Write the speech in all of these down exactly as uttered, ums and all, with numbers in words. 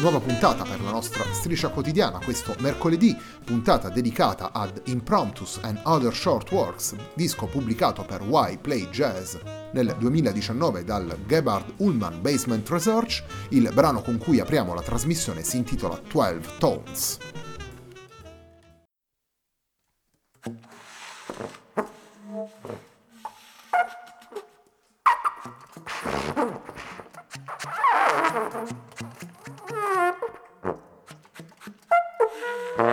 Nuova puntata per la nostra striscia quotidiana questo mercoledì, puntata dedicata ad Impromptus and Other Short Works, disco pubblicato per Why Play Jazz nel duemiladiciannove dal Gebhard Ullmann Basement Research. Il brano con cui apriamo la trasmissione si intitola dodici Tones. Thank you.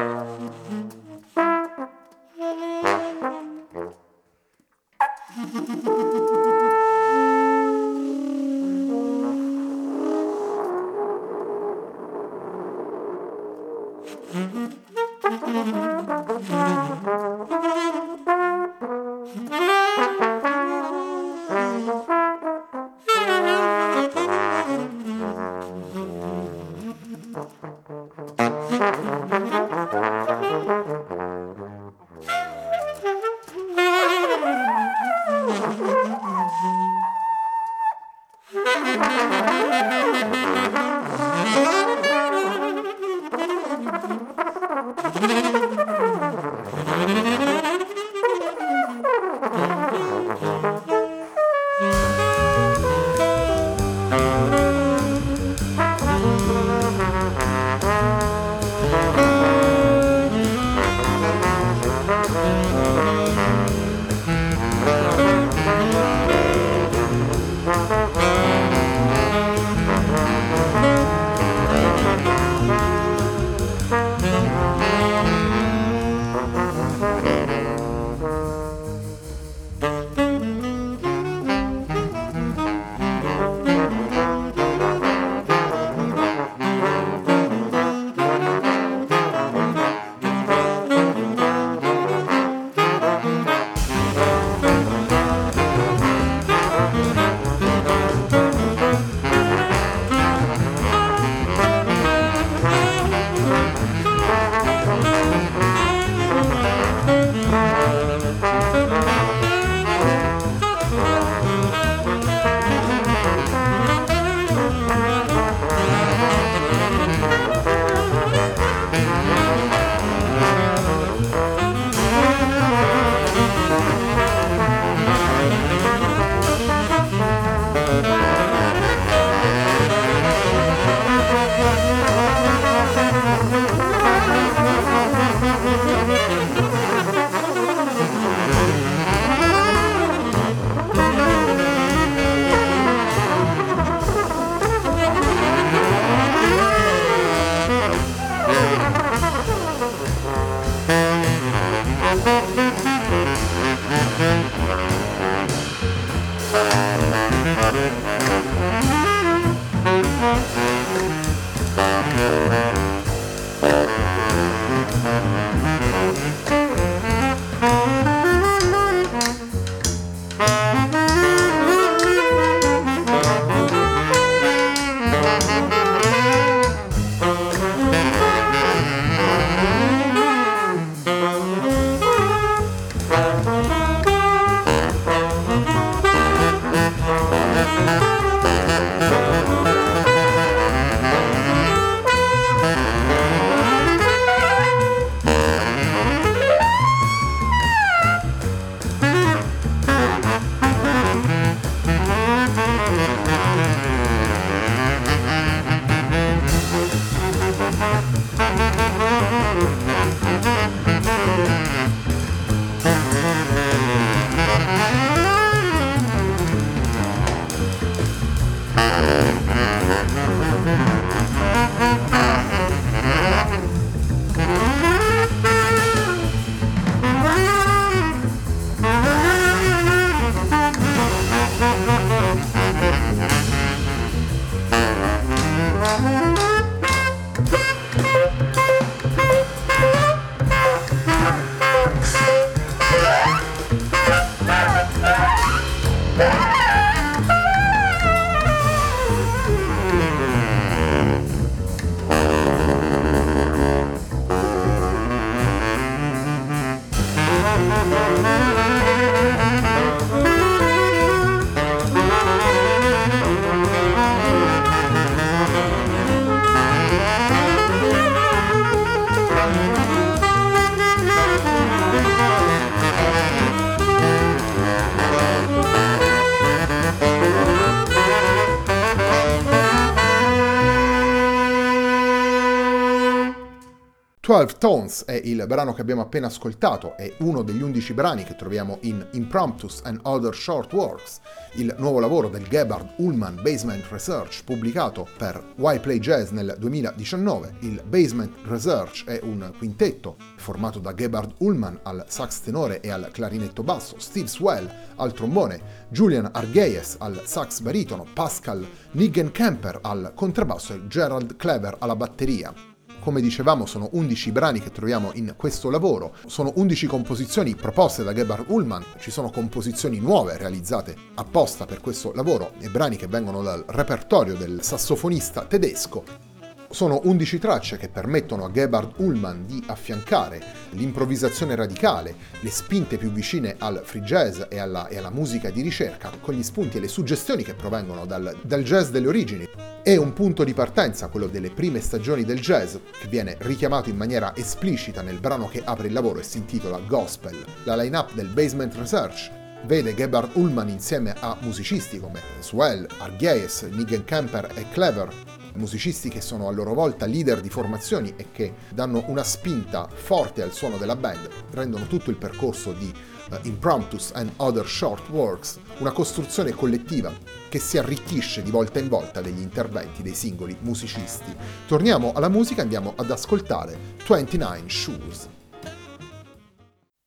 twelve Tones è il brano che abbiamo appena ascoltato, è uno degli undici brani che troviamo in Impromptus and Other Short Works, il nuovo lavoro del Gebhard Ullmann Basement Research pubblicato per Why Play Jazz nel duemiladiciannove. Il Basement Research è un quintetto formato da Gebhard Ullmann al sax tenore e al clarinetto basso, Steve Swell al trombone, Julian Argüelles al sax baritono, Pascal Niggenkamper al contrabbasso e Gerald Cleaver alla batteria. Come dicevamo, sono undici brani che troviamo in questo lavoro, sono undici composizioni proposte da Gebhard Ullmann, ci sono composizioni nuove realizzate apposta per questo lavoro e brani che vengono dal repertorio del sassofonista tedesco. Sono undici tracce che permettono a Gebhard Ullmann di affiancare l'improvvisazione radicale, le spinte più vicine al free jazz e alla, e alla musica di ricerca, con gli spunti e le suggestioni che provengono dal, dal jazz delle origini. È un punto di partenza, quello delle prime stagioni del jazz, che viene richiamato in maniera esplicita nel brano che apre il lavoro e si intitola Gospel. La line-up del Basement Research vede Gebhard Ullmann insieme a musicisti come Swell, Argüelles, Niggenkamper e Cleaver, musicisti che sono a loro volta leader di formazioni e che danno una spinta forte al suono della band, rendono tutto il percorso di uh, Impromptus and Other Short Works una costruzione collettiva che si arricchisce di volta in volta degli interventi dei singoli musicisti. Torniamo alla musica, andiamo ad ascoltare twenty-nine Shoes.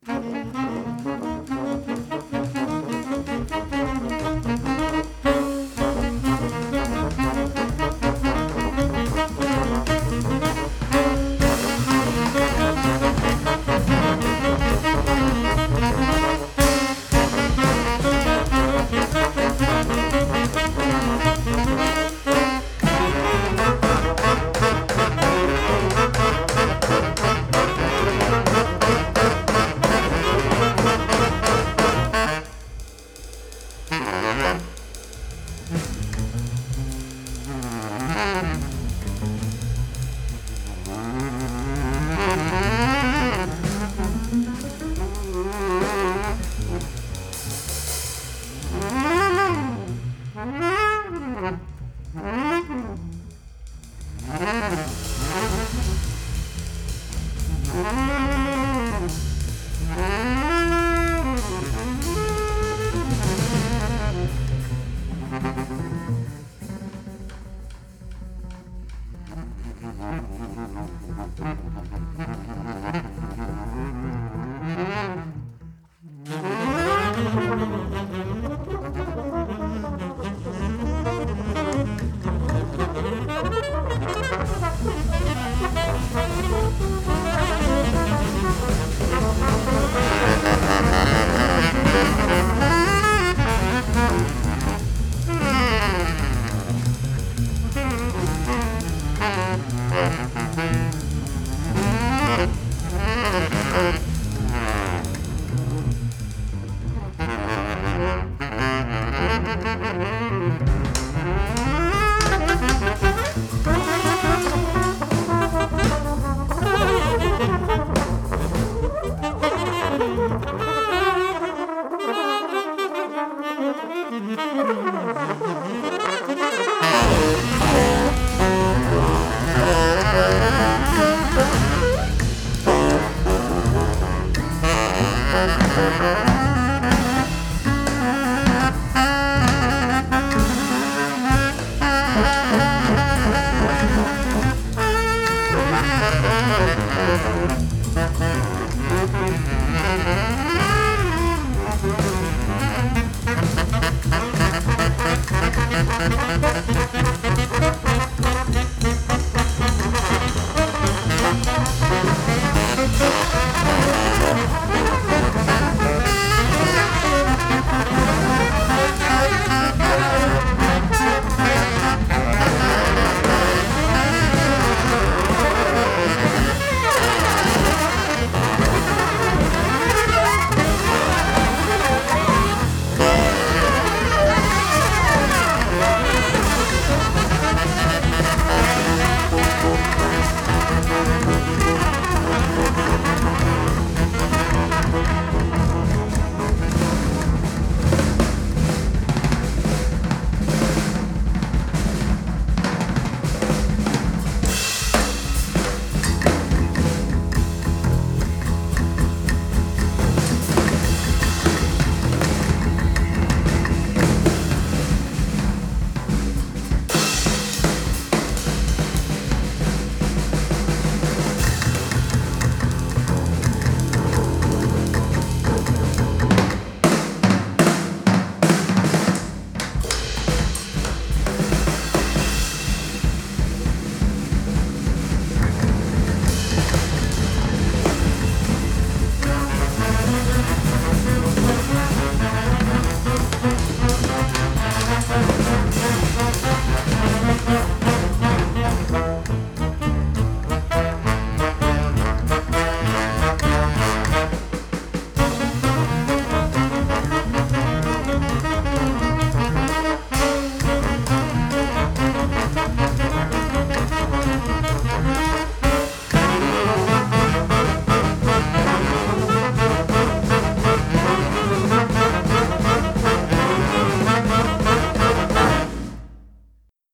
Thank you.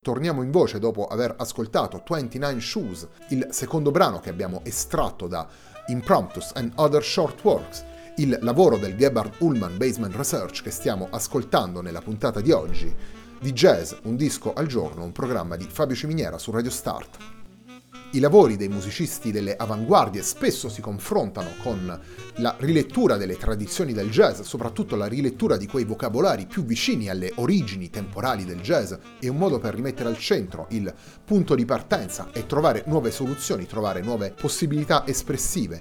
Torniamo in voce dopo aver ascoltato twenty-nine Shoes, il secondo brano che abbiamo estratto da Impromptus and Other Short Works, il lavoro del Gebhard Ullmann Basement Research che stiamo ascoltando nella puntata di oggi di Jazz Un Disco al Giorno, un programma di Fabio Ciminiera su Radio Start. I lavori dei musicisti delle avanguardie spesso si confrontano con la rilettura delle tradizioni del jazz, soprattutto la rilettura di quei vocabolari più vicini alle origini temporali del jazz. È un modo per rimettere al centro il punto di partenza e trovare nuove soluzioni, trovare nuove possibilità espressive.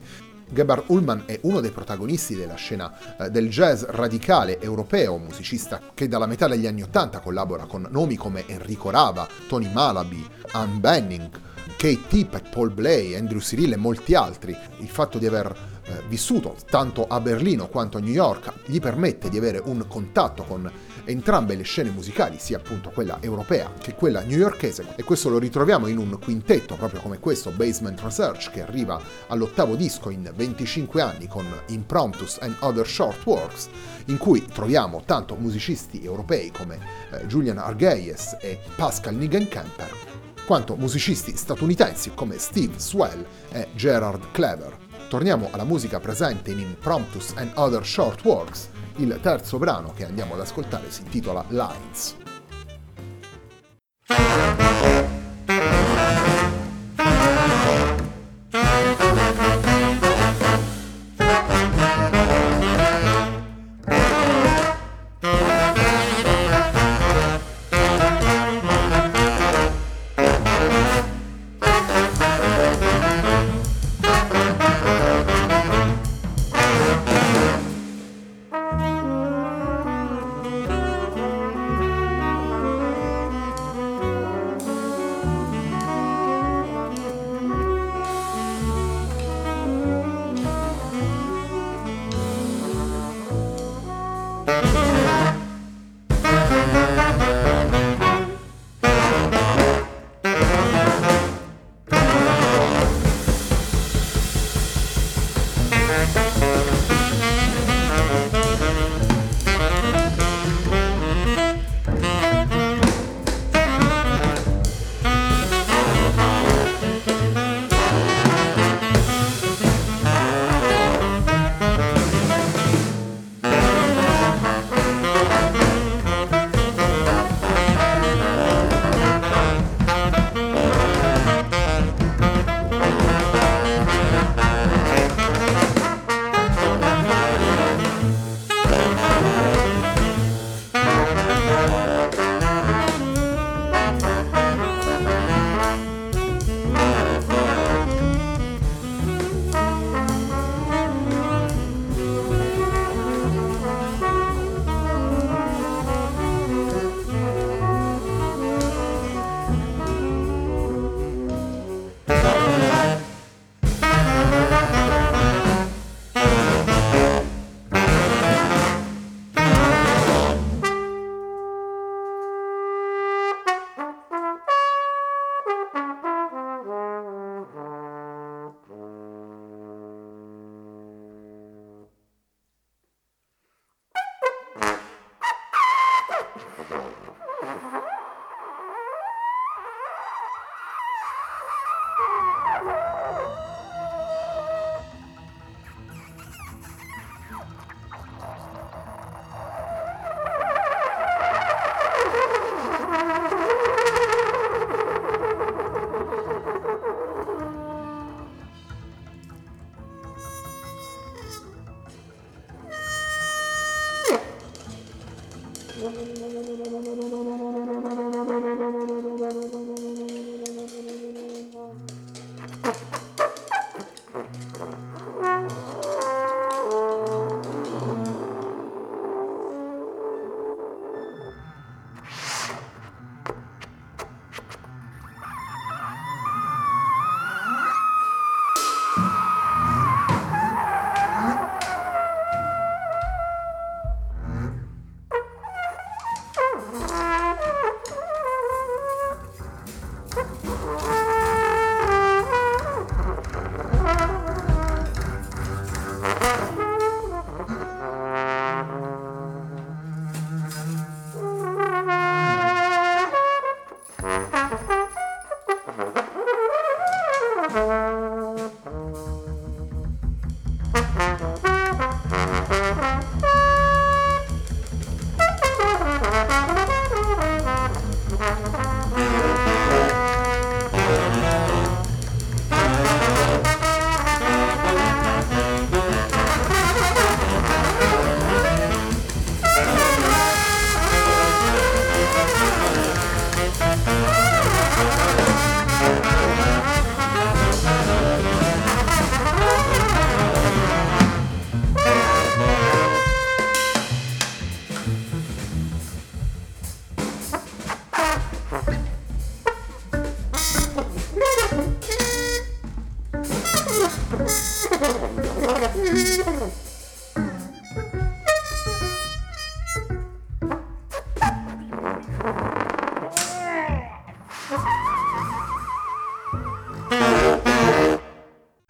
Gebhard Ullmann è uno dei protagonisti della scena eh, del jazz radicale europeo, musicista che dalla metà degli anni Ottanta collabora con nomi come Enrico Rava, Tony Malaby, Han Bennink, Keith Tippett, Paul Bley, Andrew Cyrille e molti altri. Il fatto di aver eh, vissuto tanto a Berlino quanto a New York gli permette di avere un contatto con entrambe le scene musicali, sia appunto quella europea che quella newyorkese, e questo lo ritroviamo in un quintetto proprio come questo, Basement Research, che arriva all'ottavo disco in venticinque anni con Impromptus and Other Short Works, in cui troviamo tanto musicisti europei come eh, Julian Argüelles e Pascal Niggenkamper, quanto musicisti statunitensi come Steve Swell e Gerald Cleaver. Torniamo alla musica presente in Impromptus and Other Short Works. Il terzo brano che andiamo ad ascoltare si intitola Lines. Thank you.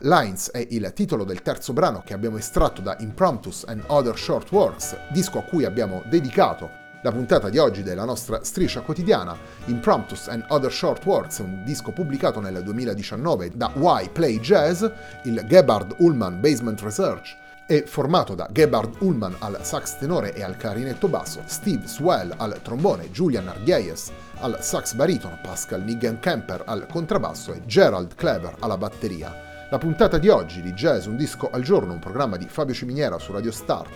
Lines è il titolo del terzo brano che abbiamo estratto da Impromptus and Other Short Works, disco a cui abbiamo dedicato la puntata di oggi della nostra striscia quotidiana. Impromptus and Other Short Works è un disco pubblicato nel duemiladiciannove da Why Play Jazz, il Gebhard Ullmann Basement Research, è formato da Gebhard Ullmann al sax tenore e al clarinetto basso, Steve Swell al trombone, Julian Argüelles al sax baritono, Pascal Niggenkamper al contrabbasso e Gerald Cleaver alla batteria. La puntata di oggi di Jazz Un Disco al Giorno, un programma di Fabio Ciminiera su Radio Start,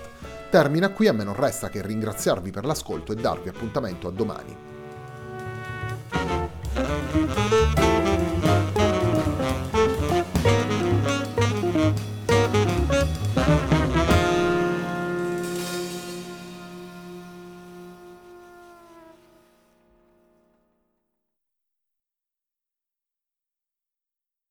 termina qui. A me non resta che ringraziarvi per l'ascolto e darvi appuntamento a domani.